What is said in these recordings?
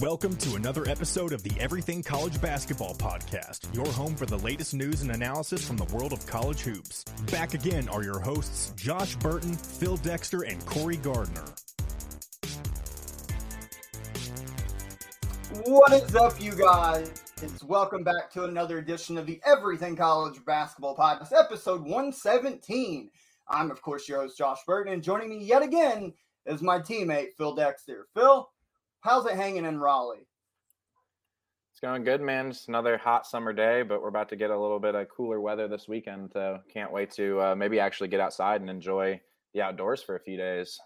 Welcome to another episode of the Everything College Basketball Podcast, your home for the latest news and analysis from the world of college hoops. Back again are your hosts, Josh Burton, Phil Dexter, and Corey Gardner. What is up, you guys? It's welcome back to another edition of the Everything College Basketball Podcast, episode 117. I'm, of course, your host, Josh Burton, and joining me yet again is my teammate, Phil Dexter. Phil, how's it hanging in Raleigh? It's going good, man. It's another hot summer day, but we're about to get a little bit of cooler weather this weekend, so can't wait to maybe actually get outside and enjoy the outdoors for a few days.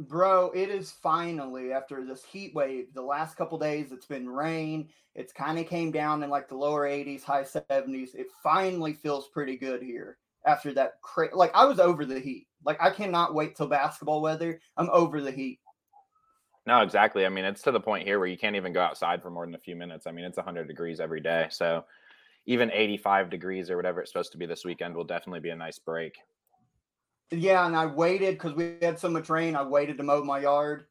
Bro, it is finally, after this heat wave, the last couple days, it's been rain. It's kind of came down in like the lower 80s, high 70s. It finally feels pretty good here after that. I was over the heat. Like, I cannot wait till basketball weather. I'm over the heat. No, exactly. I mean, it's to the point here where you can't even go outside for more than a few minutes. I mean, it's 100 degrees every day. So even 85 degrees or whatever it's supposed to be this weekend will definitely be a nice break. Yeah, and I waited because we had so much rain. I waited to mow my yard,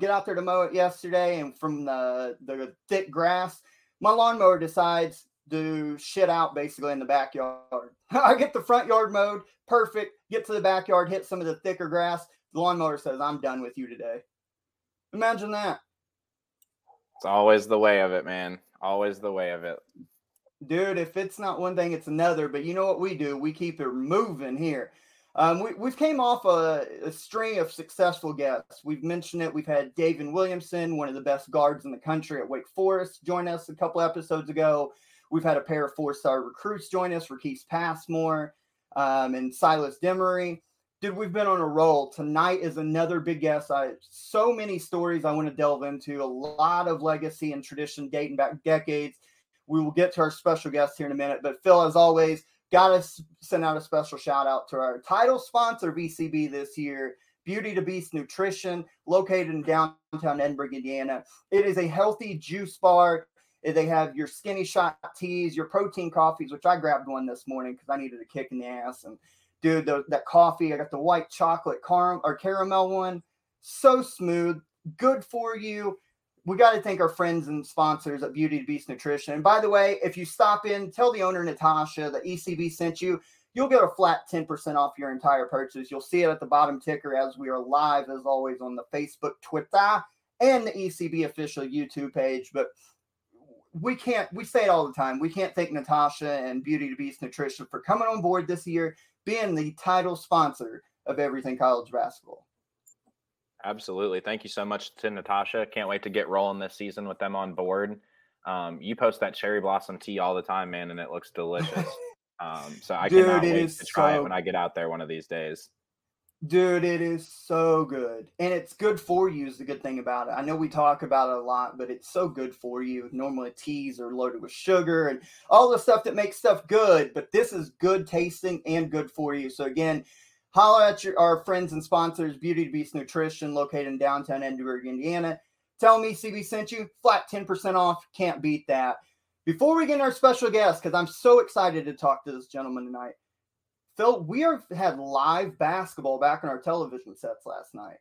get out there to mow it yesterday. And from the thick grass, my lawnmower decides to shit out basically in the backyard. I get the front yard mowed. Perfect. Get to the backyard, hit some of the thicker grass. The lawnmower says, I'm done with you today. Imagine that. It's always the way of it, man. Always the way of it. Dude, if it's not one thing, it's another. But you know what we do? We keep it moving here. We've came off a string of successful guests. We've mentioned it. We've had David Williamson, one of the best guards in the country at Wake Forest, join us a couple episodes ago. We've had a pair of four-star recruits join us, Rakeith Passmore and Silas Demery. Dude, we've been on a roll. Tonight is another big guest. So many stories I want to delve into, a lot of legacy and tradition dating back decades. We will get to our special guest here in a minute. But Phil, as always, got to send out a special shout out to our title sponsor, BCB, this year, Beauty to Beast Nutrition, located in downtown Edinburgh, Indiana. It is a healthy juice bar. They have your skinny shot teas, your protein coffees, which I grabbed one this morning because I needed a kick in the ass. And dude, that coffee, I got the white chocolate caramel one. So smooth. Good for you. We got to thank our friends and sponsors at Beauty to Beast Nutrition. And by the way, if you stop in, tell the owner, Natasha, that ECB sent you. You'll get a flat 10% off your entire purchase. You'll see it at the bottom ticker as we are live, as always, on the Facebook, Twitter, and the ECB official YouTube page. But we say it all the time. We can't thank Natasha and Beauty to Beast Nutrition for coming on board this year, being the title sponsor of Everything College Basketball. Absolutely. Thank you so much to Natasha. Can't wait to get rolling this season with them on board. You post that cherry blossom tea all the time, man, and it looks delicious. So I cannot wait to try it when I get out there one of these days. Dude, it is so good. And it's good for you is the good thing about it. I know we talk about it a lot, but it's so good for you. Normally teas are loaded with sugar and all the stuff that makes stuff good, but this is good tasting and good for you. So again, holler at our friends and sponsors, Beauty to Beast Nutrition, located in downtown Edinburgh, Indiana. Tell them ECB sent you, flat 10% off. Can't beat that. Before we get our special guest, because I'm so excited to talk to this gentleman tonight, Phil, we had live basketball back on our television sets last night.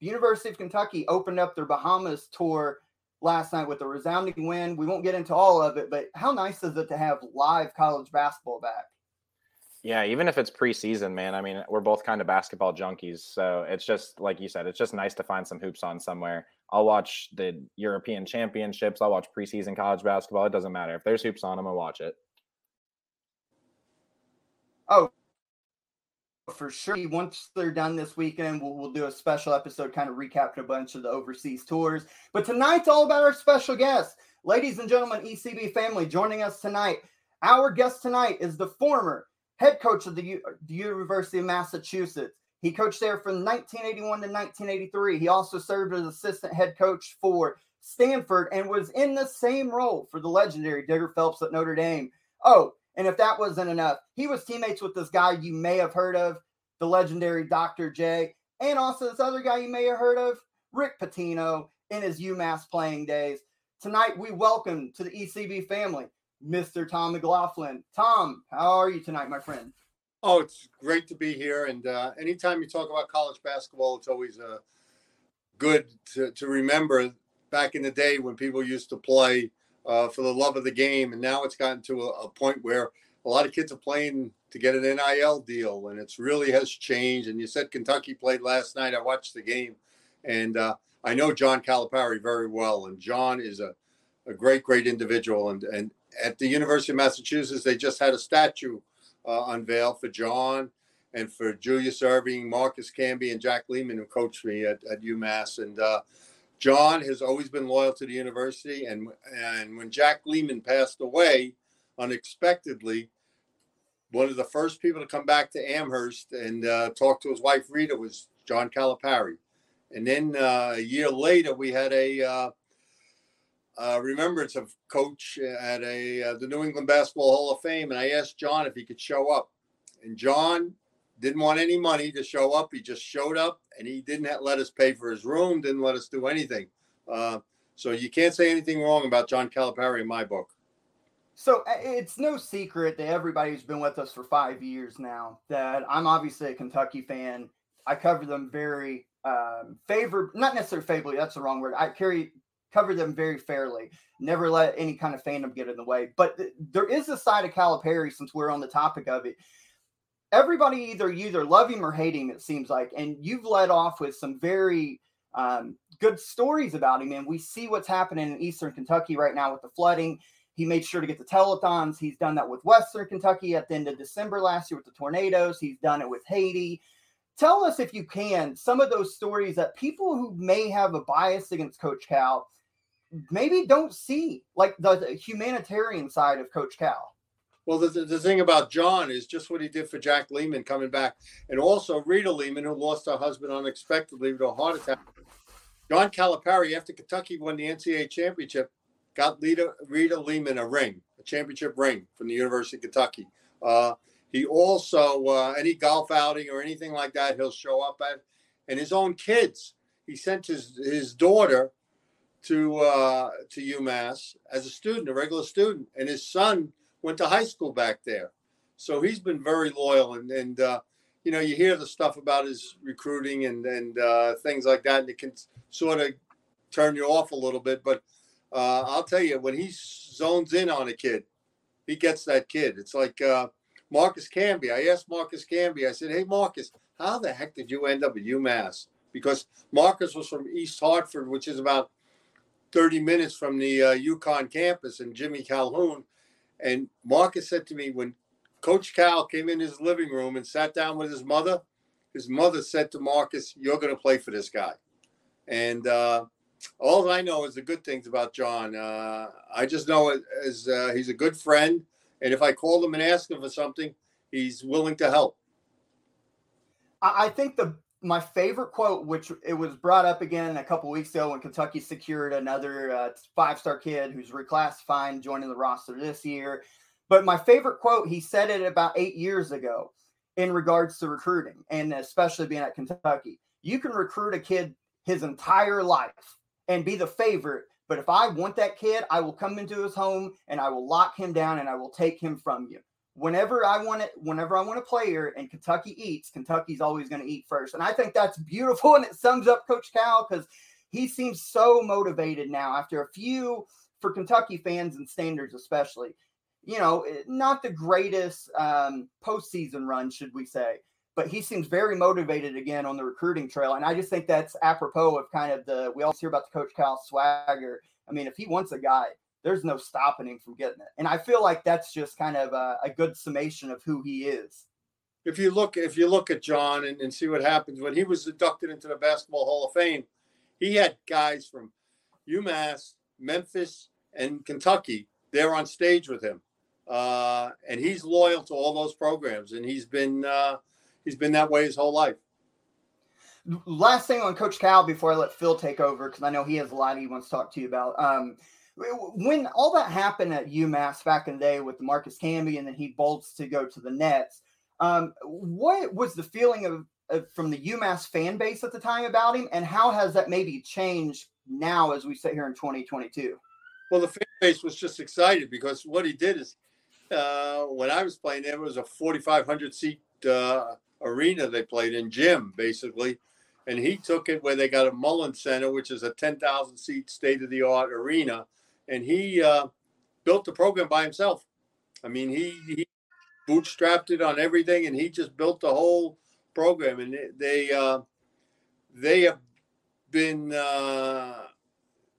The University of Kentucky opened up their Bahamas tour last night with a resounding win. We won't get into all of it, but how nice is it to have live college basketball back? Yeah, even if it's preseason, man, I mean, we're both kind of basketball junkies. So it's just, like you said, it's just nice to find some hoops on somewhere. I'll watch the European Championships. I'll watch preseason college basketball. It doesn't matter. If there's hoops on, I'm going to watch it. Oh, for sure. Once they're done this weekend, we'll do a special episode, kind of recapping a bunch of the overseas tours. But tonight's all about our special guest. Ladies and gentlemen, ECB family, joining us tonight. Our guest tonight is the former head coach of the University of Massachusetts. He coached there from 1981 to 1983. He also served as assistant head coach for Stanford and was in the same role for the legendary Digger Phelps at Notre Dame. Oh, and if that wasn't enough, he was teammates with this guy you may have heard of, the legendary Dr. J, and also this other guy you may have heard of, Rick Pitino, in his UMass playing days. Tonight, we welcome to the ECB family, Mr. Tom McLaughlin. Tom, how are you tonight, my friend? Oh, it's great to be here. And anytime you talk about college basketball, it's always good to remember back in the day when people used to play for the love of the game. And now it's gotten to a point where a lot of kids are playing to get an NIL deal, and it's really has changed. And you said Kentucky played last night. I watched the game, and I know John Calipari very well. And John is a great, great individual. And at the University of Massachusetts, they just had a statue unveiled for John and for Julius Erving, Marcus Camby, and Jack Leaman, who coached me at UMass. And John has always been loyal to the university. And when Jack Leaman passed away unexpectedly, one of the first people to come back to Amherst and talk to his wife, Rita, was John Calipari. And then a year later, we had a remembrance of Coach at the New England Basketball Hall of Fame. And I asked John if he could show up. And John didn't want any money to show up. He just showed up, and he didn't let us pay for his room, didn't let us do anything. So you can't say anything wrong about John Calipari in my book. So it's no secret to everybody who's been with us for 5 years now that I'm obviously a Kentucky fan. I cover them very not necessarily favorably, that's the wrong word. Cover them very fairly, never let any kind of fandom get in the way. But there is a side of Calipari, since we're on the topic of it. Everybody either love him or hate him, it seems like. And you've led off with some very good stories about him. And we see what's happening in Eastern Kentucky right now with the flooding. He made sure to get the telethons. He's done that with Western Kentucky at the end of December last year with the tornadoes. He's done it with Haiti. Tell us, if you can, some of those stories that people who may have a bias against Coach Cal maybe don't see, like the humanitarian side of Coach Cal. Well, the thing about John is just what he did for Jack Leaman coming back. And also Rita Lehman, who lost her husband unexpectedly to a heart attack. John Calipari, after Kentucky won the NCAA championship, got Rita Lehman a championship ring from the University of Kentucky. He also, any golf outing or anything like that, he'll show up at. And his own kids, he sent his daughter to UMass as a student, a regular student. And his son went to high school back there. So he's been very loyal. And you know, you hear the stuff about his recruiting and things like that, and it can sort of turn you off a little bit. But I'll tell you, when he zones in on a kid, he gets that kid. It's like Marcus Camby. I asked Marcus Camby, I said, hey, Marcus, how the heck did you end up at UMass? Because Marcus was from East Hartford, which is about 30 minutes from the UConn campus, and Jimmy Calhoun. And Marcus said to me, when Coach Cal came in his living room and sat down with his mother said to Marcus, you're going to play for this guy. And all I know is the good things about John. I just know he's a good friend. And if I call him and ask him for something, he's willing to help. I think my favorite quote, which it was brought up again a couple weeks ago when Kentucky secured another five-star kid who's reclassifying, joining the roster this year. But my favorite quote, he said it about 8 years ago in regards to recruiting, and especially being at Kentucky. You can recruit a kid his entire life and be the favorite, but if I want that kid, I will come into his home and I will lock him down and I will take him from you. Whenever I want it, whenever I want a player and Kentucky eats, Kentucky's always going to eat first. And I think that's beautiful, and it sums up Coach Cal, because he seems so motivated now after a few, for Kentucky fans and standards especially, you know, not the greatest postseason run, should we say, but he seems very motivated again on the recruiting trail. And I just think that's apropos of kind of we always hear about the Coach Cal swagger. I mean, if he wants a guy, there's no stopping him from getting it. And I feel like that's just kind of a good summation of who he is. If you look at John and see what happens, when he was inducted into the Basketball Hall of Fame, he had guys from UMass, Memphis, and Kentucky there on stage with him. And he's loyal to all those programs. And he's been that way his whole life. Last thing on Coach Cal before I let Phil take over, because I know he has a lot he wants to talk to you about. When all that happened at UMass back in the day with Marcus Camby, and then he bolts to go to the Nets, what was the feeling of from the UMass fan base at the time about him, and how has that maybe changed now as we sit here in 2022? Well, the fan base was just excited, because what he did is when I was playing there, it was a 4,500-seat arena they played in, gym, basically. and he took it where they got a Mullen Center, which is a 10,000-seat state-of-the-art arena, and he built the program by himself. I mean, he bootstrapped it on everything, and he just built the whole program. And they have been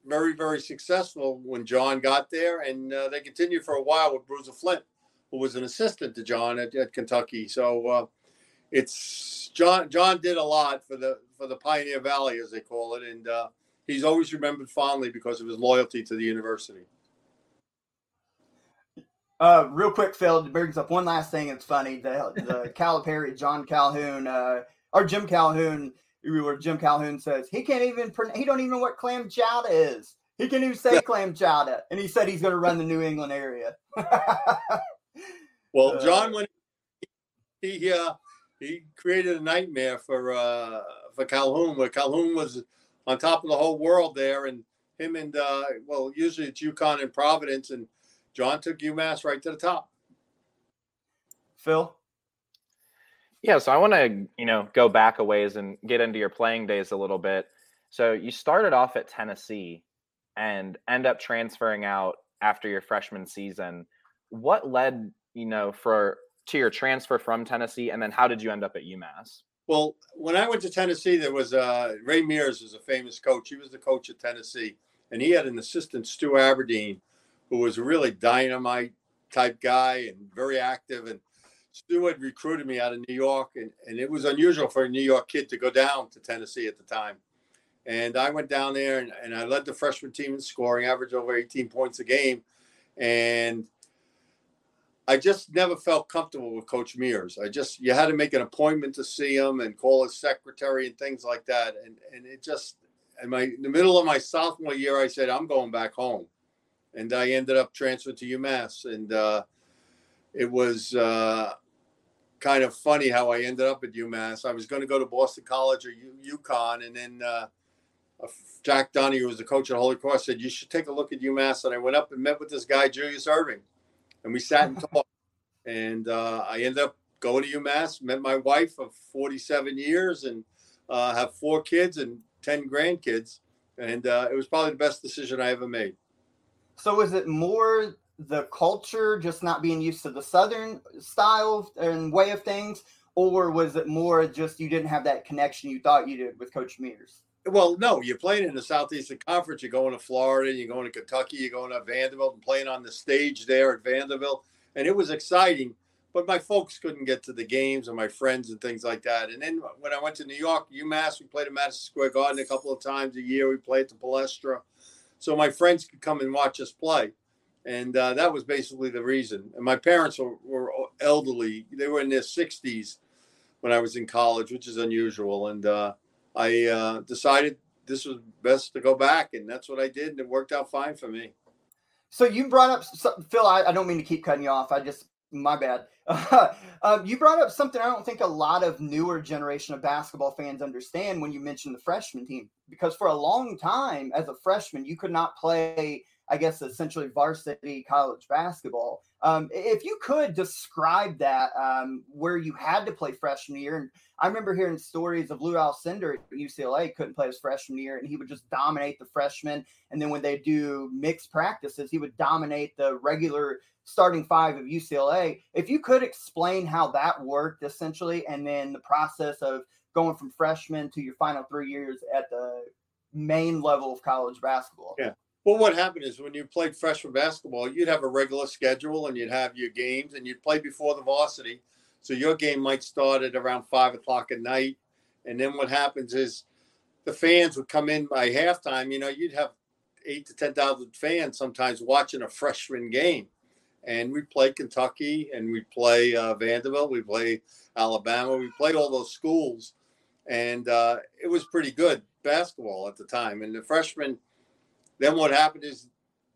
very, very successful when John got there, and they continued for a while with Bruiser Flint, who was an assistant to John at Kentucky. So it's John did a lot for the Pioneer Valley, as they call it, and he's always remembered fondly because of his loyalty to the university. Real quick, Phil, it brings up one last thing. It's funny. The Calipari, John Calhoun, or Jim Calhoun, where Jim Calhoun says he can't even he don't even know what clam chowder is. He can't even say clam chowder, and he said he's going to run the New England area. Well, John, when he created a nightmare for Calhoun, where Calhoun was on top of the whole world there, and him and well, usually it's UConn and Providence, and John took UMass right to the top. Phil? Yeah, so I want to, go back a ways and get into your playing days a little bit. So you started off at Tennessee and end up transferring out after your freshman season. What led, to your transfer from Tennessee, and then how did you end up at UMass? Well, when I went to Tennessee, there was Ray Mears was a famous coach. He was the coach at Tennessee, and he had an assistant, Stu Aberdeen, who was a really dynamite type guy and very active. And Stu had recruited me out of New York, and it was unusual for a New York kid to go down to Tennessee at the time. And I went down there, and I led the freshman team in scoring, averaged over 18 points a game. And I just never felt comfortable with Coach Mears. You had to make an appointment to see him and call his secretary and things like that. And it just, in the middle of my sophomore year, I said, I'm going back home. And I ended up transferred to UMass, and it was kind of funny how I ended up at UMass. I was going to go to Boston College or UConn, and then Jack Donahue, who was the coach at Holy Cross, said, you should take a look at UMass. And I went up and met with this guy, Julius Erving, and we sat and talked. And I ended up going to UMass, met my wife of 47 years, and have 4 kids and 10 grandkids. And it was probably the best decision I ever made. So is it more the culture, just not being used to the Southern style and way of things, or was it more just you didn't have that connection you thought you did with Coach Mears? Well, no, you're playing in the Southeastern Conference. You're going to Florida, you're going to Kentucky, you're going to Vanderbilt and playing on the stage there at Vanderbilt. And it was exciting, but my folks couldn't get to the games and my friends and things like that. And then when I went to New York, UMass, we played at Madison Square Garden a couple of times a year. We played at the Palestra. So my friends could come and watch us play. And that was basically the reason. And my parents were elderly. They were in their 60s when I was in college, which is unusual. And I decided this was best to go back. And that's what I did. And it worked out fine for me. So you brought up something, Phil, I don't mean to keep cutting you off. My bad. You brought up something I don't think a lot of newer generation of basketball fans understand when you mentioned the freshman team, because for a long time as a freshman, you could not play, I guess, essentially varsity college basketball. If you could describe that, where you had to play freshman year. And I remember hearing stories of Lou Alcindor at UCLA couldn't play his freshman year, and he would just dominate the freshmen. And then when they do mixed practices, he would dominate the regular starting 5 of UCLA. If you could explain how that worked essentially, and then the process of going from freshman to your final 3 years at the main level of college basketball. Yeah. Well, what happened is when you played freshman basketball, you'd have a regular schedule and you'd have your games and you'd play before the varsity. So your game might start at around 5 o'clock at night. And then what happens is the fans would come in by halftime. You'd have 8,000 to 10,000 fans sometimes watching a freshman game. And we play Kentucky, and we play Vanderbilt, we play Alabama, we play all those schools. And it was pretty good basketball at the time. And the freshmen, then what happened is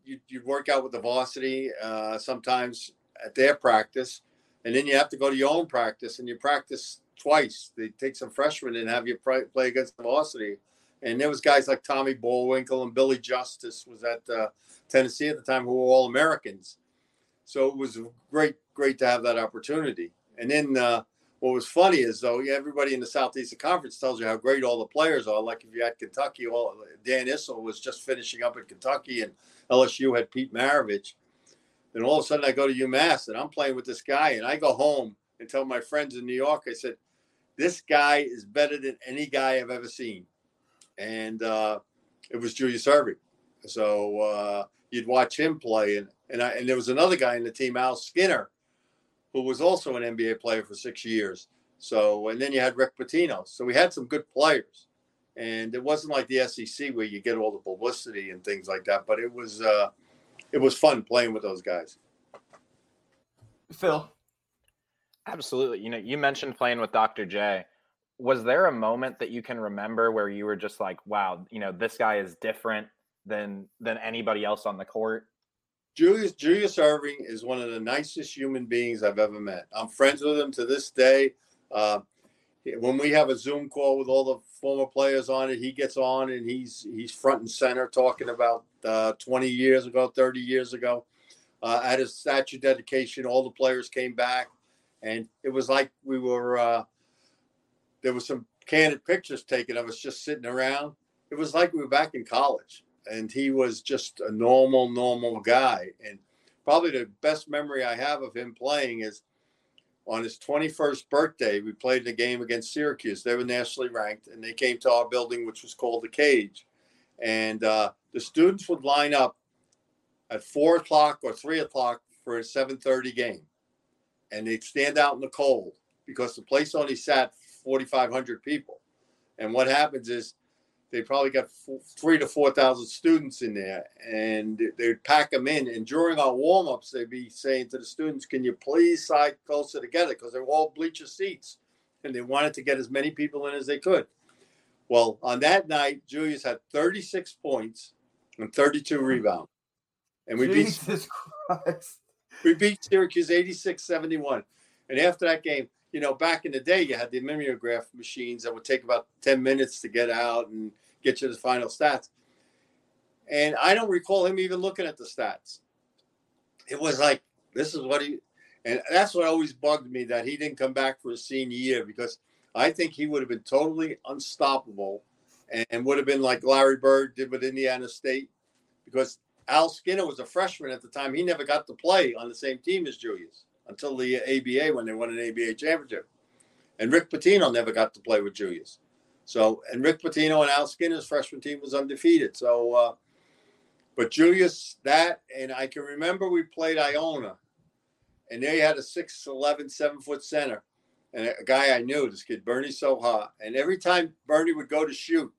you'd work out with the varsity sometimes at their practice, and then you have to go to your own practice, and you practice twice. They take some freshmen and have you play against the varsity. And there was guys like Tommy Bullwinkle and Billy Justice was at Tennessee at the time, who were all Americans. So it was great to have that opportunity. And then What was funny is, though, everybody in the Southeastern Conference tells you how great all the players are. Like if you had Kentucky, Dan Issel was just finishing up at Kentucky, and LSU had Pete Maravich. And all of a sudden I go to UMass, and I'm playing with this guy, and I go home and tell my friends in New York, I said, this guy is better than any guy I've ever seen. And it was Julius Erving. So you'd watch him play. And there was another guy in the team, Al Skinner, who was also an NBA player for 6 years. So, and then you had Rick Pitino. So we had some good players. And it wasn't like the SEC where you get all the publicity and things like that. But it was fun playing with those guys. Phil. Absolutely. You know, you mentioned playing with Dr. J. Was there a moment that you can remember where you were just like, wow, you know, this guy is different than anybody else on the court? Julius Erving is one of the nicest human beings I've ever met. I'm friends with him to this day. When we have a Zoom call with all the former players on it, he gets on and he's front and center talking about 20 years ago, 30 years ago. At his statue dedication, all the players came back, and it was like we were there was some candid pictures taken of us just sitting around. It was like we were back in college. And he was just a normal guy. And probably the best memory I have of him playing is on his 21st birthday, we played the game against Syracuse. They were nationally ranked, and they came to our building, which was called the Cage. And the students would line up at 4 o'clock or 3 o'clock for a 7:30 game. And they'd stand out in the cold because the place only sat 4,500 people. And what happens is, they probably got 3,000 to 4,000 students in there, and they'd pack them in. And during our warm-ups, they'd be saying to the students, can you please side closer together? Because they were all bleacher seats, and they wanted to get as many people in as they could. Well, on that night, Julius had 36 points and 32 rebounds. And we beat Syracuse 86-71. And after that game, you know, back in the day, you had the mimeograph machines that would take about 10 minutes to get out and get you the final stats. And I don't recall him even looking at the stats. It was like, this is what he – and that's what always bugged me, that he didn't come back for his senior year, because I think he would have been totally unstoppable and would have been like Larry Bird did with Indiana State, because Al Skinner was a freshman at the time. He never got to play on the same team as Julius until the ABA, when they won an ABA championship. And Rick Pitino never got to play with Julius. So, and Rick Pitino and Al Skinner's freshman team was undefeated. So, but Julius, that, and I can remember we played Iona, and they had a 6'11", 7-foot center. And a guy I knew, this kid, Bernie Soha. And every time Bernie would go to shoot,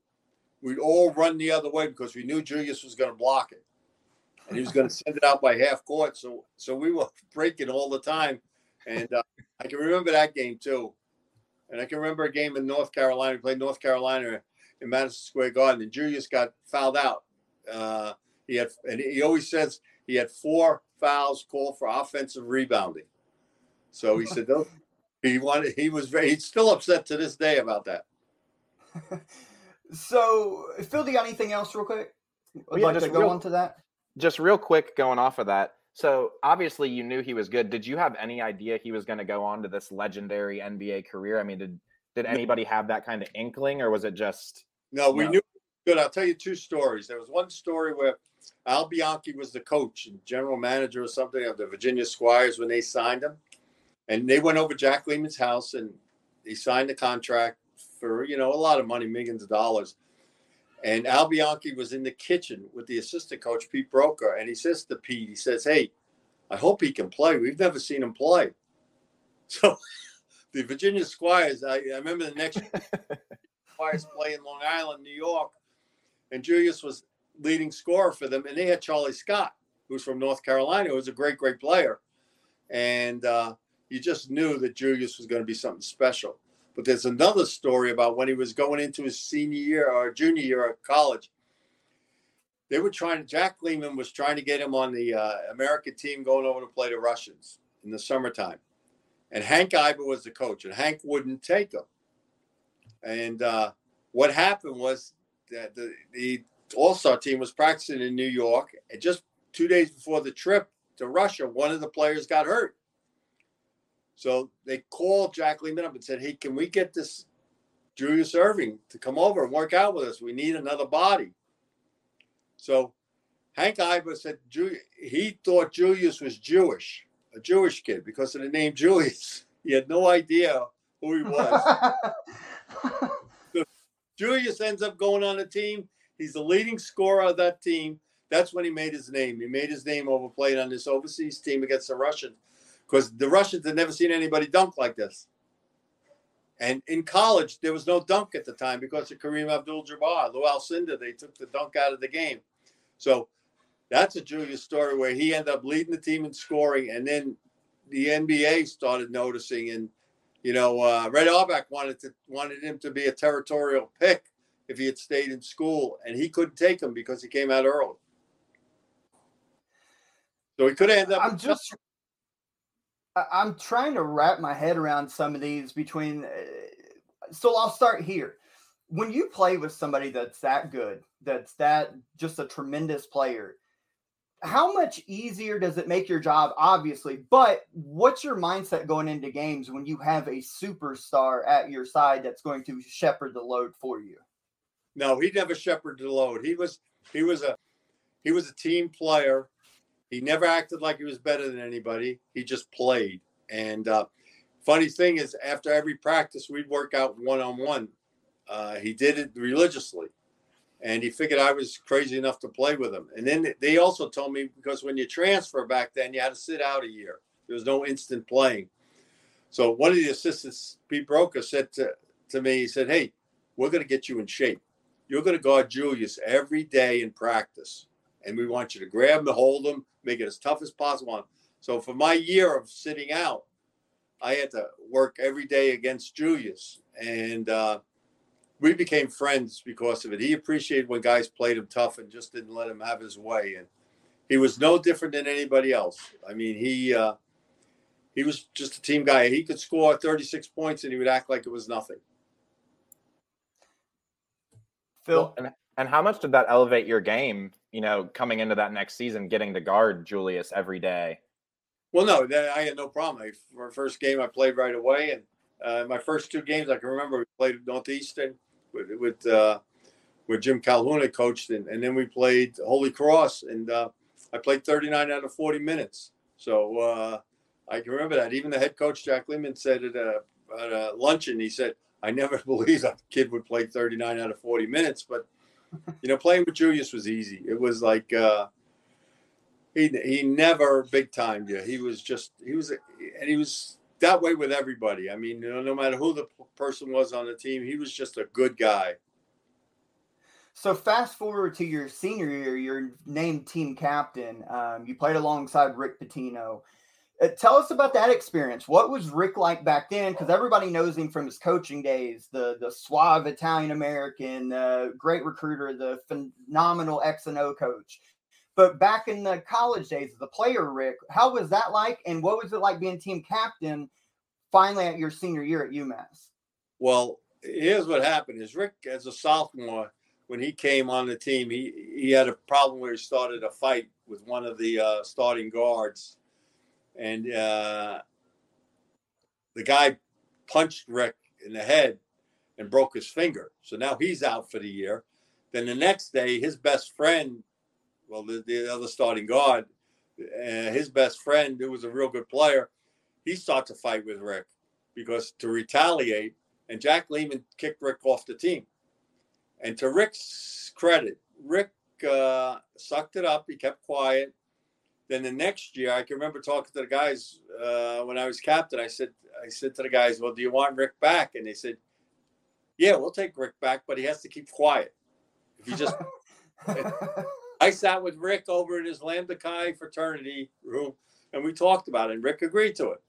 we'd all run the other way because we knew Julius was going to block it. And he was going to send it out by half court. So we were breaking all the time. And I can remember that game, too. And I can remember a game in North Carolina. We played North Carolina in Madison Square Garden. And Julius got fouled out. And he always says he had 4 fouls called for offensive rebounding. So he said he's still upset to this day about that. So, Phil, do you got anything else real quick? Would you like to go on to that? Just real quick going off of that. So obviously you knew he was good. Did you have any idea he was going to go on to this legendary NBA career? I mean, did anybody have that kind of inkling, or was it just? No, we knew good. I'll tell you 2 stories. There was one story where Al Bianchi was the coach and general manager or something of the Virginia Squires when they signed him. And they went over Jack Leaman's house and he signed the contract for, you know, a lot of money, millions of dollars. And Al Bianchi was in the kitchen with the assistant coach, Pete Broca, and he says to Pete, he says, hey, I hope he can play. We've never seen him play. So the Virginia Squires, I remember the next Squires play in Long Island, New York, and Julius was leading scorer for them, and they had Charlie Scott, who's from North Carolina, who was a great, great player. And you just knew that Julius was going to be something special. But there's another story about when he was going into his senior year or junior year of college. They were Jack Leaman was trying to get him on the American team going over to play the Russians in the summertime. And Hank Iba was the coach, and Hank wouldn't take him. And what happened was that the All-Star team was practicing in New York. And just 2 days before the trip to Russia, one of the players got hurt. So they called Jack Leaman up and said, hey, can we get this Julius Erving to come over and work out with us? We need another body. So Hank Iba said he thought Julius was Jewish, a Jewish kid, because of the name Julius. He had no idea who he was. So Julius ends up going on the team. He's the leading scorer of that team. That's when he made his name. He made his name over playing on this overseas team against the Russians, because the Russians had never seen anybody dunk like this. And in college, there was no dunk at the time because of Kareem Abdul-Jabbar, Lou Alcindor. They took the dunk out of the game. So that's a Julius story where he ended up leading the team in scoring. And then the NBA started noticing. And, you know, Red Auerbach wanted him to be a territorial pick if he had stayed in school. And he couldn't take him because he came out early. So he could end up. I'm trying to wrap my head around some of these between. So I'll start here. When you play with somebody that's that good, that's that just a tremendous player, how much easier does it make your job? Obviously, but what's your mindset going into games when you have a superstar at your side that's going to shepherd the load for you? No, he never shepherded the load. He was a team player. He never acted like he was better than anybody. He just played. And funny thing is, after every practice, we'd work out one-on-one. He did it religiously. And he figured I was crazy enough to play with him. And then they also told me, because when you transfer back then, you had to sit out a year. There was no instant playing. So one of the assistants, Pete Broca, said to me, he said, hey, we're going to get you in shape. You're going to guard Julius every day in practice. And we want you to grab him, hold him, make it as tough as possible. So for my year of sitting out, I had to work every day against Julius. And we became friends because of it. He appreciated when guys played him tough and just didn't let him have his way. And he was no different than anybody else. I mean, he was just a team guy. He could score 36 points and he would act like it was nothing. Phil? And how much did that elevate your game, you know, coming into that next season, getting to guard Julius every day? Well, no, I had no problem. My first game, I played right away. And my first two games, I can remember we played Northeastern with Jim Calhoun had coached. And then we played Holy Cross. And I played 39 out of 40 minutes. So I can remember that. Even the head coach, Jack Leaman, said at a luncheon, he said, I never believed a kid would play 39 out of 40 minutes. But you know, playing with Julius was easy. It was like he never big timed you. He was that way with everybody. I mean, you know, no matter who the person was on the team, he was just a good guy. So fast forward to your senior year, you're named team captain. You played alongside Rick Pitino. Tell us about that experience. What was Rick like back then? Because everybody knows him from his coaching days, the suave Italian-American, great recruiter, the phenomenal X and O coach. But back in the college days, the player Rick, how was that like? And what was it like being team captain finally at your senior year at UMass? Well, here's what happened is Rick, as a sophomore, when he came on the team, he had a problem where he started a fight with one of the starting guards. And the guy punched Rick in the head and broke his finger. So now he's out for the year. Then the next day, his best friend, well, the other starting guard, his best friend, who was a real good player, he starts a fight with Rick because to retaliate. And Jack Leaman kicked Rick off the team. And to Rick's credit, Rick sucked it up. He kept quiet. Then the next year, I can remember talking to the guys when I was captain. I said to the guys, well, do you want Rick back? And they said, yeah, we'll take Rick back, but he has to keep quiet. If you just, I sat with Rick over at his Lambda Chi fraternity room, and we talked about it, and Rick agreed to it.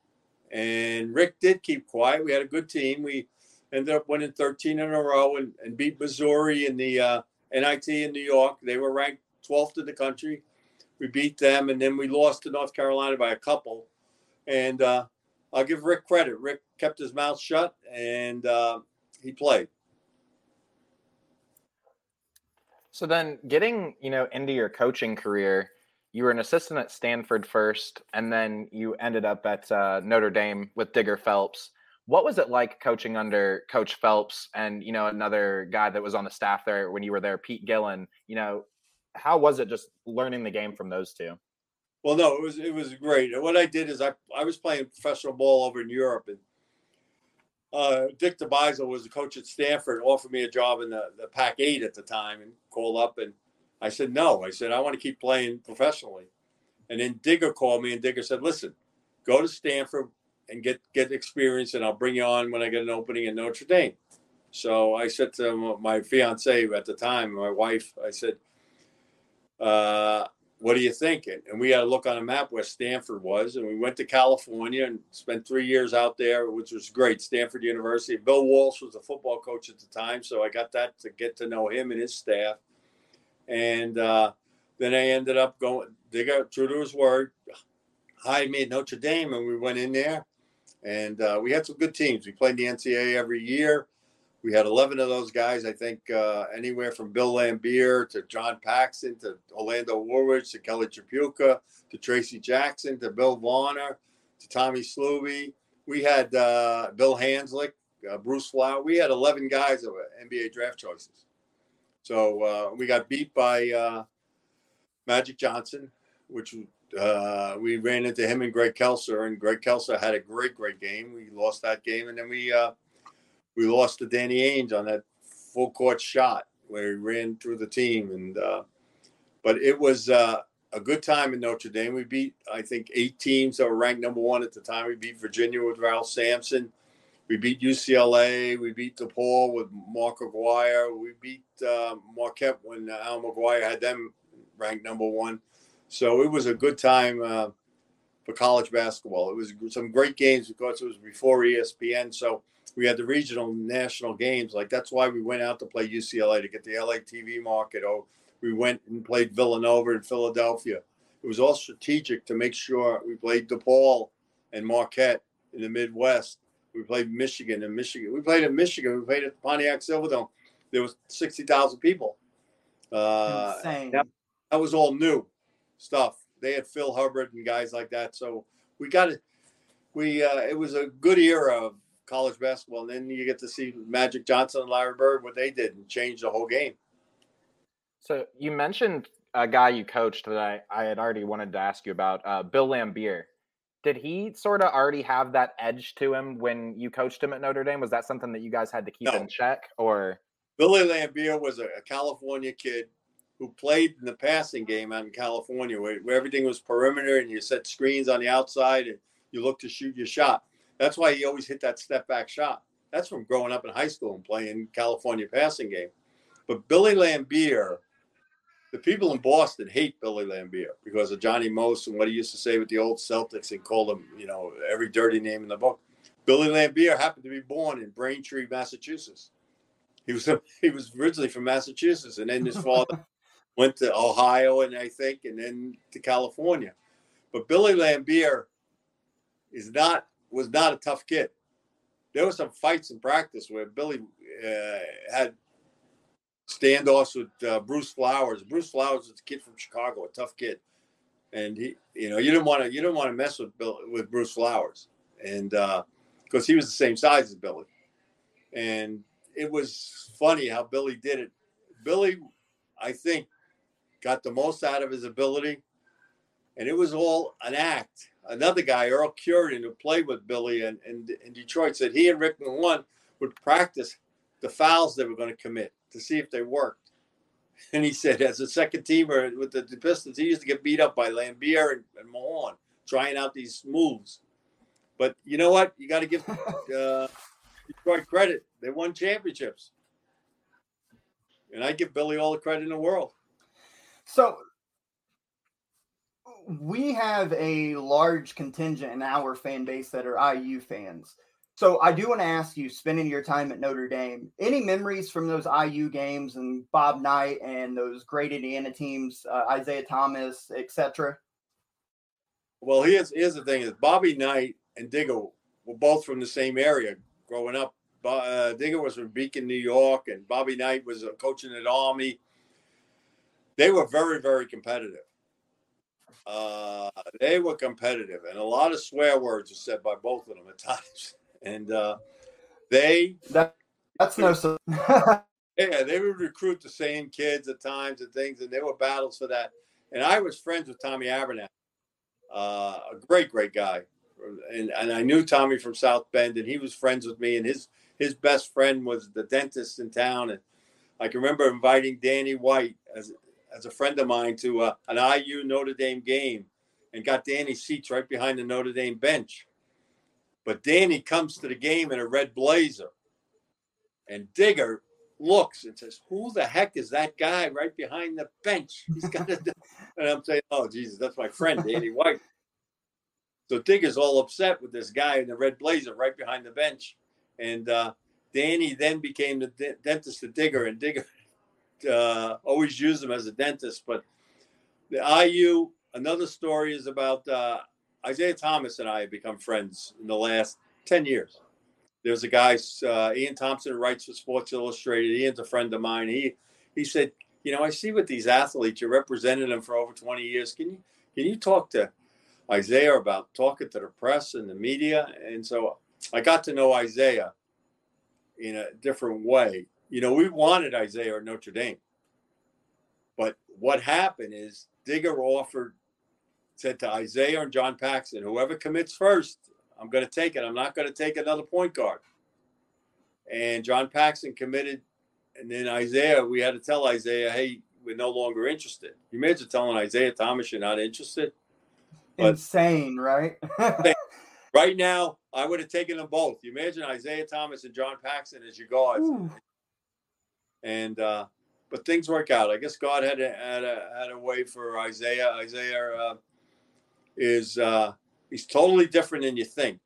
And Rick did keep quiet. We had a good team. We ended up winning 13 in a row and beat Missouri in the NIT in New York. They were ranked 12th in the country. We beat them, and then we lost to North Carolina by a couple. And I'll give Rick credit. Rick kept his mouth shut, and he played. So then getting, you know, into your coaching career, You were an assistant at Stanford first, and then you ended up at Notre Dame with Digger Phelps. What was it like coaching under Coach Phelps and, you know, another guy that was on the staff there when you were there, Pete Gillen? You know, how was it just learning the game from those two? Well, no, it was great. And what I did is I was playing professional ball over in Europe, and Dick DeBisle was the coach at Stanford, offered me a job in the Pac-8 at the time and called up, and I said, no. I said, I want to keep playing professionally. And then Digger called me, and Digger said, listen, go to Stanford and get experience, and I'll bring you on when I get an opening in Notre Dame. So I said to my fiance at the time, my wife, I said, what are you thinking? And we had a look on a map where Stanford was, and we went to California and spent 3 years out there, which was great. Stanford University. Bill Walsh was the football coach at the time, so I got that to get to know him and his staff. And then I ended up going, Digger, true to his word, hired me at Notre Dame, and we went in there. And we had some good teams. We played the NCAA every year. We had 11 of those guys, I think, anywhere from Bill Laimbeer to John Paxson to Orlando Woolridge to Kelly Tripucka to Tracy Jackson to Bill Varner to Tommy Sluby. We had Bill Hanslick, Bruce Flower. We had 11 guys of NBA draft choices. So we got beat by Magic Johnson, which we ran into him and Greg Kelser, and Greg Kelser had a great game. We lost that game, and then we lost to Danny Ainge on that full court shot where he ran through the team. And but it was a good time in Notre Dame. We beat, I think, 8 teams that were ranked number one at the time. We beat Virginia with Ralph Sampson. We beat UCLA. We beat DePaul with Mark McGuire. We beat Marquette when Al McGuire had them ranked number one. So it was a good time for college basketball. It was some great games because it was before ESPN. So we had the regional national games. Like, that's why we went out to play UCLA to get the LA TV market. Oh, we went and played Villanova in Philadelphia. It was all strategic to make sure we played DePaul and Marquette in the Midwest. We played Michigan and Michigan. We played in Michigan. We played at the Pontiac Silverdome. There was 60,000 people. Insane. That was all new stuff. They had Phil Hubbard and guys like that. So we got it. It was a good era of college basketball, and then you get to see Magic Johnson and Larry Bird, what they did, and changed the whole game. So you mentioned a guy you coached that I had already wanted to ask you about, Bill Laimbeer. Did he sort of already have that edge to him when you coached him at Notre Dame? Was that something that you guys had to keep in check? Or Billy Laimbeer was a California kid who played in the passing game out in California where everything was perimeter and you set screens on the outside and you look to shoot your shot. That's why he always hit that step back shot. That's from growing up in high school and playing California passing game. But Billy Laimbeer, the people in Boston hate Billy Laimbeer because of Johnny Most and what he used to say with the old Celtics and called him, you know, every dirty name in the book. Billy Laimbeer happened to be born in Braintree, Massachusetts. He was originally from Massachusetts, and then his father went to Ohio, and I think, and then to California. But Billy Laimbeer was not a tough kid. There were some fights in practice where Billy had standoffs with Bruce Flowers. Bruce Flowers was a kid from Chicago, a tough kid, and he, you know, you didn't want to mess with Bruce Flowers, and because he was the same size as Billy, and it was funny how Billy did it. Billy, I think, got the most out of his ability, and it was all an act. Another guy, Earl Curtin, who played with Billy in Detroit, said he and Rick McMahon would practice the fouls they were going to commit to see if they worked. And he said, as a second teamer with the Pistons, he used to get beat up by Laimbeer and Mahorn trying out these moves. But you know what? You got to give Detroit credit. They won championships. And I give Billy all the credit in the world. So we have a large contingent in our fan base that are IU fans. So I do want to ask you, spending your time at Notre Dame, any memories from those IU games and Bob Knight and those great Indiana teams, Isaiah Thomas, etc.? Well, here's the thing: is Bobby Knight and Digger were both from the same area growing up. Digger was from Beacon, New York, and Bobby Knight was coaching at Army. They were very, very competitive. They were competitive, and a lot of swear words were said by both of them at times. And they would recruit the same kids at times and things, and there were battles for that. And I was friends with Tommy Abernathy, a great guy, and I knew Tommy from South Bend, and he was friends with me, and his best friend was the dentist in town. And I can remember inviting Danny White as a friend of mine to an IU Notre Dame game, and got Danny seats right behind the Notre Dame bench. But Danny comes to the game in a red blazer, and Digger looks and says, "Who the heck is that guy right behind the bench? He's got to do." And I'm saying, "Oh Jesus, that's my friend Danny White." So Digger's all upset with this guy in the red blazer right behind the bench, and Danny then became the dentist to Digger, and Digger always used him as a dentist. But the IU, another story is about Isaiah Thomas and I have become friends in the last 10 years. There's a guy, Ian Thompson, writes for Sports Illustrated. Ian's a friend of mine. He said, "You know, I see with these athletes, you represented them for over 20 years. Can you talk to Isaiah about talking to the press and the media?" And so I got to know Isaiah in a different way. You know, we wanted Isaiah at Notre Dame. But what happened is Digger said to Isaiah and John Paxson, "Whoever commits first, I'm going to take it. I'm not going to take another point guard." And John Paxson committed. And then Isaiah, we had to tell Isaiah, "Hey, we're no longer interested." You imagine telling Isaiah Thomas you're not interested? Insane, right? Right now, I would have taken them both. You imagine Isaiah Thomas and John Paxson as your guards. Ooh. And but things work out. I guess God had a way for Isaiah. Isaiah he's totally different than you think.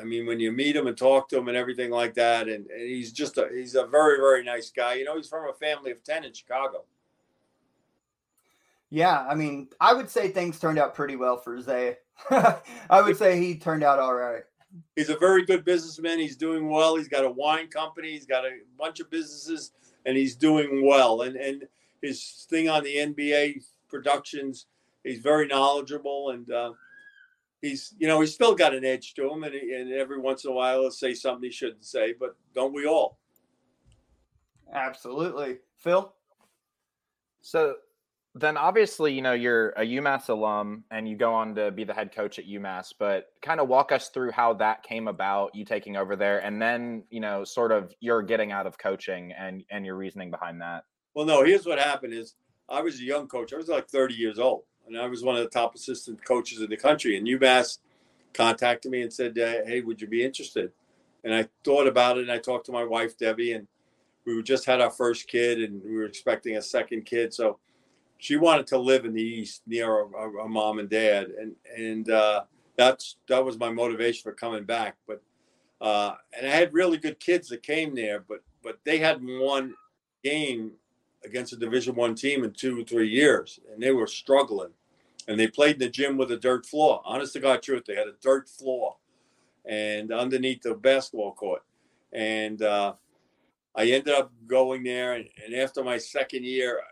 I mean, when you meet him and talk to him and everything like that, and he's just he's a very, very nice guy. You know, he's from a family of 10 in Chicago. Yeah, I mean, I would say things turned out pretty well for Isaiah. I would say he turned out all right. He's a very good businessman. He's doing well. He's got a wine company. He's got a bunch of businesses, and he's doing well. And his thing on the NBA productions, he's very knowledgeable, and he's still got an edge to him. And every once in a while, he'll say something he shouldn't say, but don't we all? Absolutely. Phil? So then obviously, you know, you're a UMass alum and you go on to be the head coach at UMass, but kind of walk us through how that came about, you taking over there, and then, you know, sort of your getting out of coaching and your reasoning behind that. Well, no, here's what happened is I was a young coach. I was like 30 years old, and I was one of the top assistant coaches in the country. And UMass contacted me and said, "Hey, would you be interested?" And I thought about it, and I talked to my wife, Debbie, and we just had our first kid, and we were expecting a second kid. So she wanted to live in the East near our mom and dad. And that was my motivation for coming back. But and I had really good kids that came there, but they hadn't won a game against a Division I team in 2 or 3 years. And they were struggling. And they played in the gym with a dirt floor. Honest to God truth, they had a dirt floor and underneath the basketball court. And I ended up going there. And after my second year,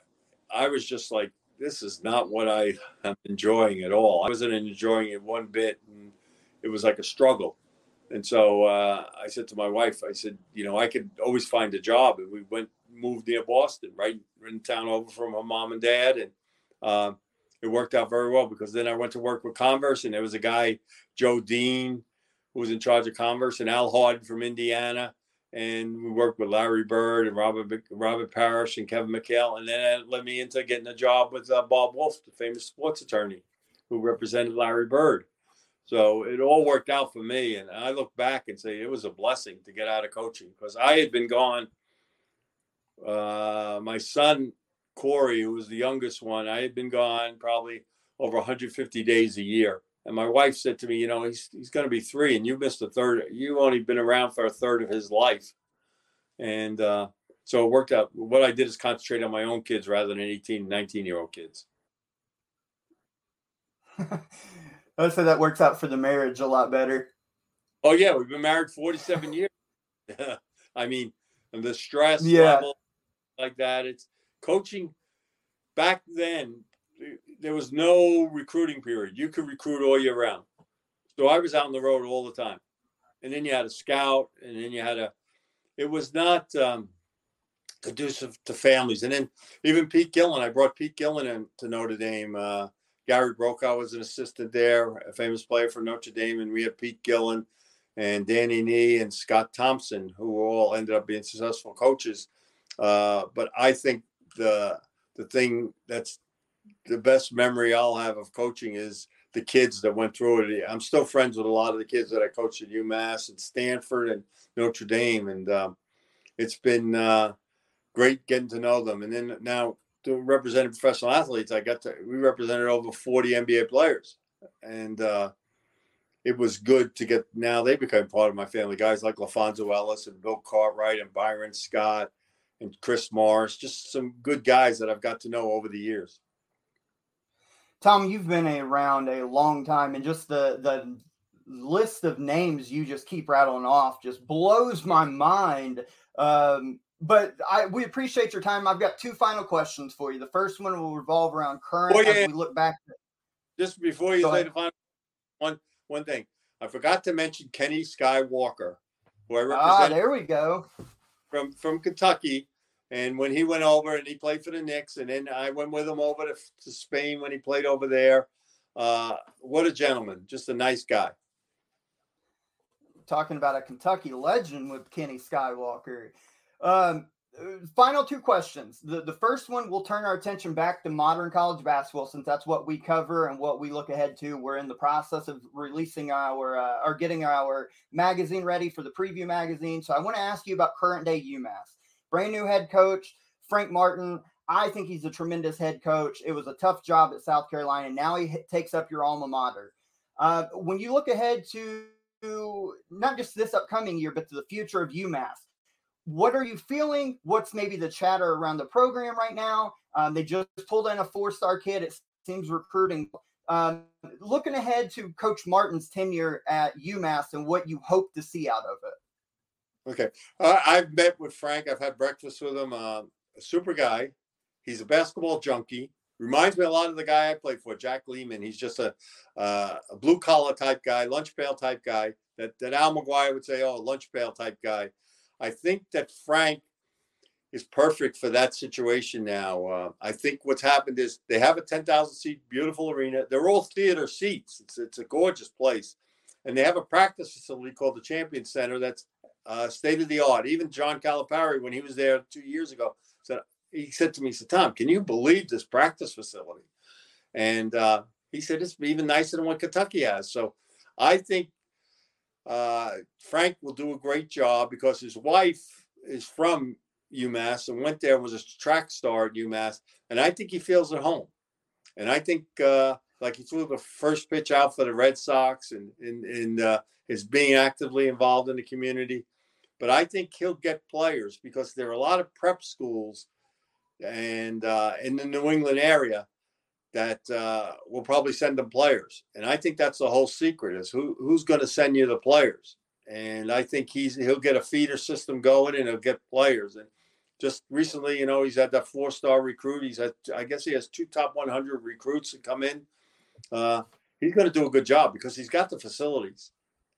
I was just like, this is not what I am enjoying at all. I wasn't enjoying it one bit, and it was like a struggle. And so I said to my wife, I said, you know, I could always find a job. And we moved near Boston, right in town over from her mom and dad. And it worked out very well, because then I went to work with Converse, and there was a guy, Joe Dean, who was in charge of Converse, and Al Harden from Indiana. And we worked with Larry Bird and Robert Parrish and Kevin McHale. And then that led me into getting a job with Bob Wolf, the famous sports attorney who represented Larry Bird. So it all worked out for me. And I look back and say it was a blessing to get out of coaching, because I had been gone. My son, Corey, who was the youngest one, I had been gone probably over 150 days a year. And my wife said to me, you know, he's going to be 3, and you missed a third. You've only been around for a third of his life. And so it worked out. What I did is concentrate on my own kids rather than 18, 19-year-old kids. I would say that works out for the marriage a lot better. Oh, yeah. We've been married 47 years. I mean, and the stress level like that. It's coaching back then. there was no recruiting period. You could recruit all year round. So I was out on the road all the time. And then you had a scout, and then you had a – it was not conducive to families. And then even Pete Gillen, I brought Pete Gillen in to Notre Dame. Larry Bird was an assistant there, a famous player for Notre Dame, and we had Pete Gillen and Danny Nee and Scott Thompson, who all ended up being successful coaches. But I think the thing that's the best memory I'll have of coaching is the kids that went through it. I'm still friends with a lot of the kids that I coached at UMass and Stanford and Notre Dame, and it's been great getting to know them. And then now representing professional athletes, we represented over 40 NBA players, and it was good to get. Now they became part of my family. Guys like LaFonso Ellis and Bill Cartwright and Byron Scott and Chris Morris, just some good guys that I've got to know over the years. Tom, you've been around a long time, and just the list of names you just keep rattling off just blows my mind. But we appreciate your time. I've got two final questions for you. The first one will revolve around current as we look back. Just before you say the final one thing, I forgot to mention Kenny Skywalker, who I represent. Ah, there we go. From Kentucky. And when he went over and he played for the Knicks, and then I went with him over to Spain when he played over there. What a gentleman. Just a nice guy. Talking about a Kentucky legend with Kenny Skywalker. Final two questions. The first one, we'll turn our attention back to modern college basketball, since that's what we cover and what we look ahead to. We're in the process of releasing or getting our magazine ready for the preview magazine. So I want to ask you about current day UMass. Brand new head coach, Frank Martin. I think he's a tremendous head coach. It was a tough job at South Carolina, and now he takes up your alma mater. When you look ahead to not just this upcoming year, but to the future of UMass, what are you feeling? What's maybe the chatter around the program right now? They just pulled in a four-star kid. It seems recruiting. Looking ahead to Coach Martin's tenure at UMass and what you hope to see out of it. Okay. I've met with Frank. I've had breakfast with him. A super guy. He's a basketball junkie. Reminds me a lot of the guy I played for, Jack Leaman. He's just a blue-collar type guy, lunch pail type guy, that Al McGuire would say, lunch pail type guy. I think that Frank is perfect for that situation now. I think what's happened is they have a 10,000-seat beautiful arena. They're all theater seats. It's a gorgeous place. And they have a practice facility called the Champion Center that's state-of-the-art. Even John Calipari, when he was there 2 years ago, he said to me, he said, Tom, can you believe this practice facility? And he said, it's even nicer than what Kentucky has. So I think Frank will do a great job because his wife is from UMass and went there and was a track star at UMass. And I think he feels at home. And I think he threw the first pitch out for the Red Sox and is being actively involved in the community. But I think he'll get players because there are a lot of prep schools and in the New England area that will probably send them players. And I think that's the whole secret is who's going to send you the players. And I think he'll get a feeder system going and he'll get players. And just recently, he's had that four-star recruit. I guess he has two top 100 recruits that come in. He's going to do a good job because he's got the facilities.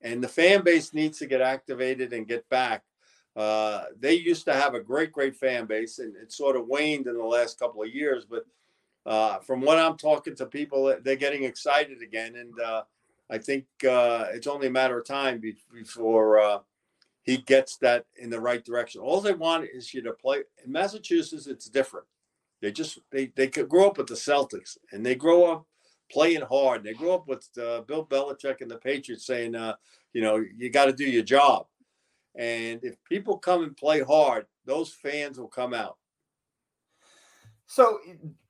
And the fan base needs to get activated and get back. They used to have a great, great fan base, and it sort of waned in the last couple of years. But from what I'm talking to people, they're getting excited again. And I think it's only a matter of time before he gets that in the right direction. All they want is you to play. In Massachusetts, it's different. They could grow up with the Celtics, and they grow up playing hard. They grew up with Bill Belichick and the Patriots saying, you got to do your job. And if people come and play hard, those fans will come out. So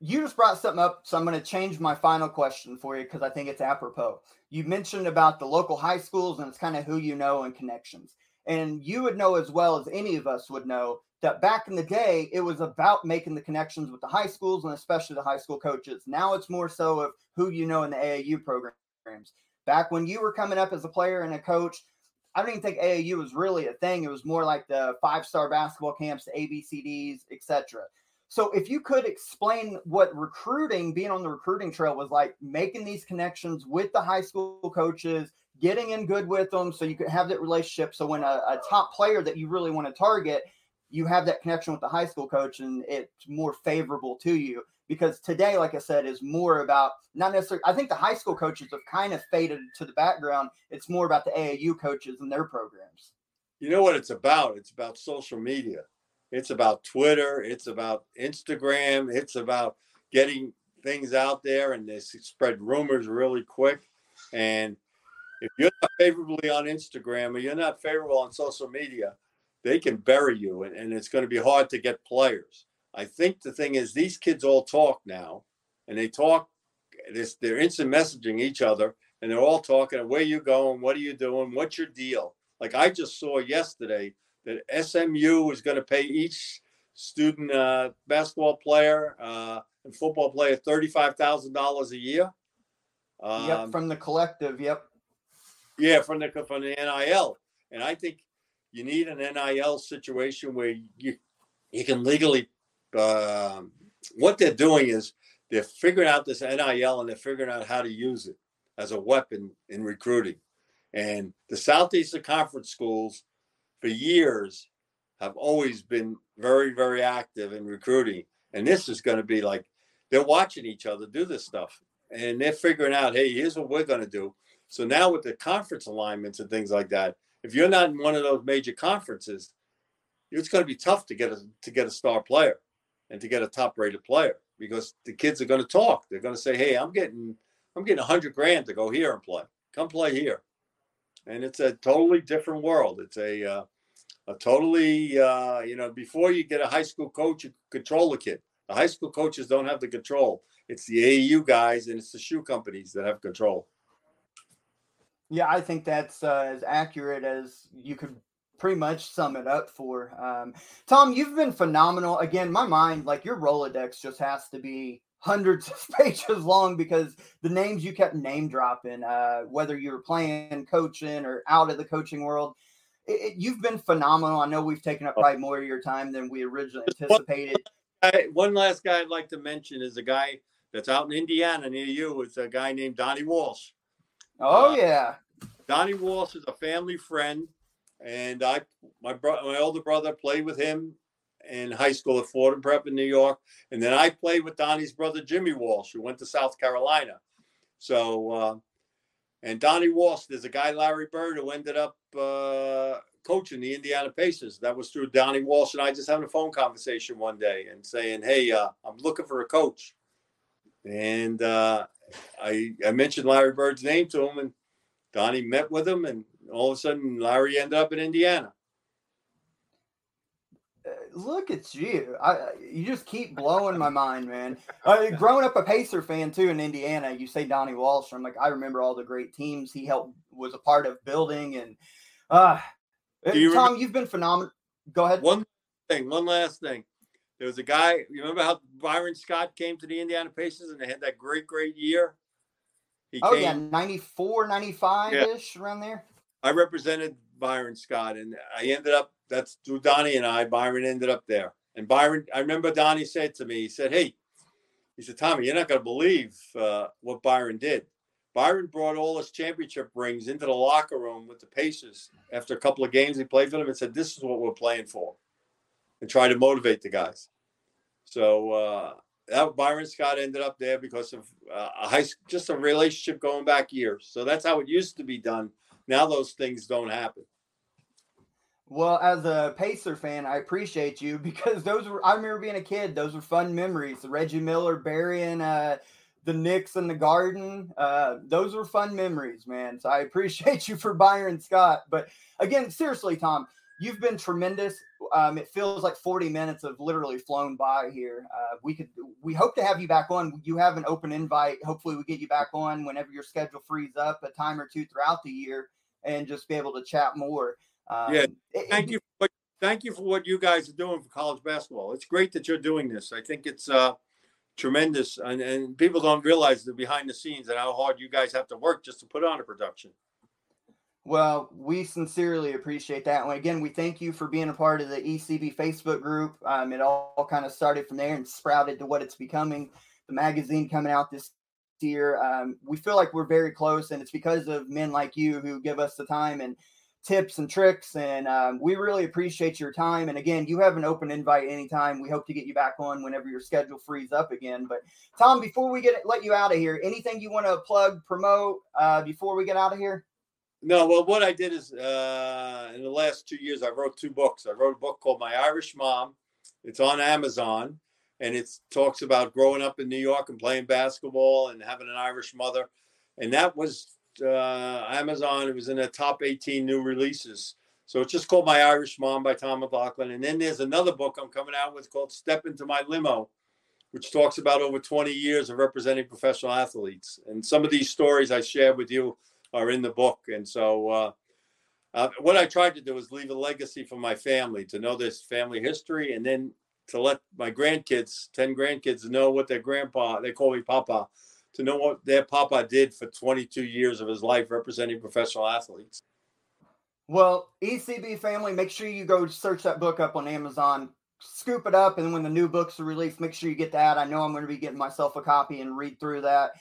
you just brought something up, so I'm going to change my final question for you because I think it's apropos. You mentioned about the local high schools and it's kind of who you know and connections. And you would know as well as any of us would know that back in the day, it was about making the connections with the high schools and especially the high school coaches. Now it's more so of who you know in the AAU programs. Back when you were coming up as a player and a coach, I don't even think AAU was really a thing. It was more like the five-star basketball camps, the ABCDs, etc. So if you could explain what recruiting, being on the recruiting trail was like, making these connections with the high school coaches, getting in good with them so you could have that relationship. So when a top player that you really want to target, you have that connection with the high school coach and it's more favorable to you. Because today, like I said, is more about not necessarily – I think the high school coaches have kind of faded to the background. It's more about the AAU coaches and their programs. You know what it's about? It's about social media. It's about Twitter. It's about Instagram. It's about getting things out there, and they spread rumors really quick. And if you're not favorably on Instagram or you're not favorable on social media, they can bury you, and it's going to be hard to get players. I think the thing is these kids all talk now, and they talk. They're instant messaging each other, and they're all talking, where you going, what are you doing, what's your deal? Like I just saw yesterday that SMU was going to pay each student basketball player and football player $35,000 a year. Yep, from the collective, yep. Yeah, from the NIL. And I think you need an NIL situation where you can legally – what they're doing is they're figuring out this NIL and they're figuring out how to use it as a weapon in recruiting. And the Southeastern Conference schools for years have always been very, very active in recruiting. And this is going to be like they're watching each other do this stuff. And they're figuring out, hey, here's what we're going to do. So now with the conference alignments and things like that, if you're not in one of those major conferences, it's going to be tough to get a star player and to get a top-rated player, because the kids are going to talk. They're going to say, hey, I'm getting $100,000 to go here and play. Come play here. And it's a totally different world. It's a totally, before you get a high school coach, you control the kid. The high school coaches don't have the control. It's the AAU guys and it's the shoe companies that have control. Yeah, I think that's as accurate as you could pretty much sum it up for. Tom, you've been phenomenal. Again, my mind, like your Rolodex just has to be hundreds of pages long, because the names you kept name dropping, whether you were playing, coaching, or out of the coaching world, you've been phenomenal. I know we've taken up probably more of your time than we originally anticipated. One last guy I'd like to mention is a guy that's out in Indiana near you. It's a guy named Donnie Walsh. Oh, yeah. Donnie Walsh is a family friend. And my older brother played with him in high school at Fordham Prep in New York. And then I played with Donnie's brother, Jimmy Walsh, who went to South Carolina. So, and Donnie Walsh, there's a guy, Larry Bird, who ended up coaching the Indiana Pacers. That was through Donnie Walsh and I just having a phone conversation one day and saying, hey, I'm looking for a coach. And I mentioned Larry Bird's name to him, and Donnie met with him, and all of a sudden, Larry ended up in Indiana. Look at you. You just keep blowing my mind, man. Growing up a Pacer fan, too, in Indiana, you say Donnie Walsh. I'm like, I remember all the great teams he was a part of building. And Tom, you've been phenomenal. Go ahead. One last thing. There was a guy, you remember how Byron Scott came to the Indiana Pacers and they had that great, great year? He came 94, 95-ish, yeah. Around there. I represented Byron Scott, and I ended up, that's through Donnie and I, Byron ended up there. And Byron, I remember Donnie said to me, he said, Tommy, you're not going to believe what Byron did. Byron brought all his championship rings into the locker room with the Pacers after a couple of games he played for them and said, this is what we're playing for, and try to motivate the guys. So that Byron Scott ended up there because of just a relationship going back years. So that's how it used to be done. Now those things don't happen. Well, as a Pacer fan, I appreciate you, because I remember being a kid. Those were fun memories. The Reggie Miller burying the Knicks in the Garden. Those were fun memories, man. So I appreciate you for Byron Scott. But again, seriously, Tom, you've been tremendous. It feels like 40 minutes have literally flown by here. We hope to have you back on. You have an open invite. Hopefully we get you back on whenever your schedule frees up a time or two throughout the year, and just be able to chat more. Thank you for what you guys are doing for college basketball. It's great that you're doing this. I think it's tremendous, and people don't realize the behind the scenes and how hard you guys have to work just to put on a production. Well, we sincerely appreciate that. And again, we thank you for being a part of the ECB Facebook group. It all kind of started from there and sprouted to what it's becoming. The magazine coming out this year. We feel like we're very close, and it's because of men like you who give us the time and tips and tricks. And we really appreciate your time. And again, you have an open invite anytime. We hope to get you back on whenever your schedule frees up again. But Tom, before we let you out of here, anything you want to plug, promote before we get out of here? No, well, what I did is in the last 2 years, I wrote two books. I wrote a book called My Irish Mom. It's on Amazon, and it talks about growing up in New York and playing basketball and having an Irish mother. And that was Amazon. It was in the top 18 new releases. So it's just called My Irish Mom by Tom McLaughlin. And then there's another book I'm coming out with called Step Into My Limo, which talks about over 20 years of representing professional athletes. And some of these stories I shared with you are in the book. And so what I tried to do is leave a legacy for my family, to know this family history, and then to let my grandkids, 10 grandkids, know what their grandpa, they call me Papa, to know what their Papa did for 22 years of his life representing professional athletes. Well, ECB family, make sure you go search that book up on Amazon, scoop it up, and when the new books are released, make sure you get that. I know I'm going to be getting myself a copy and read through that.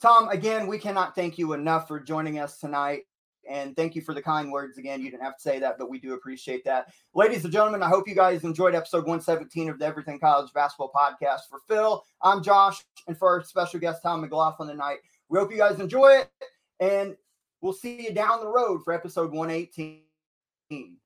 Tom, again, we cannot thank you enough for joining us tonight. And thank you for the kind words. Again, you didn't have to say that, but we do appreciate that. Ladies and gentlemen, I hope you guys enjoyed episode 117 of the Everything College Basketball Podcast. For Phil, I'm Josh. And for our special guest, Tom McLaughlin tonight, we hope you guys enjoy it. And we'll see you down the road for episode 118.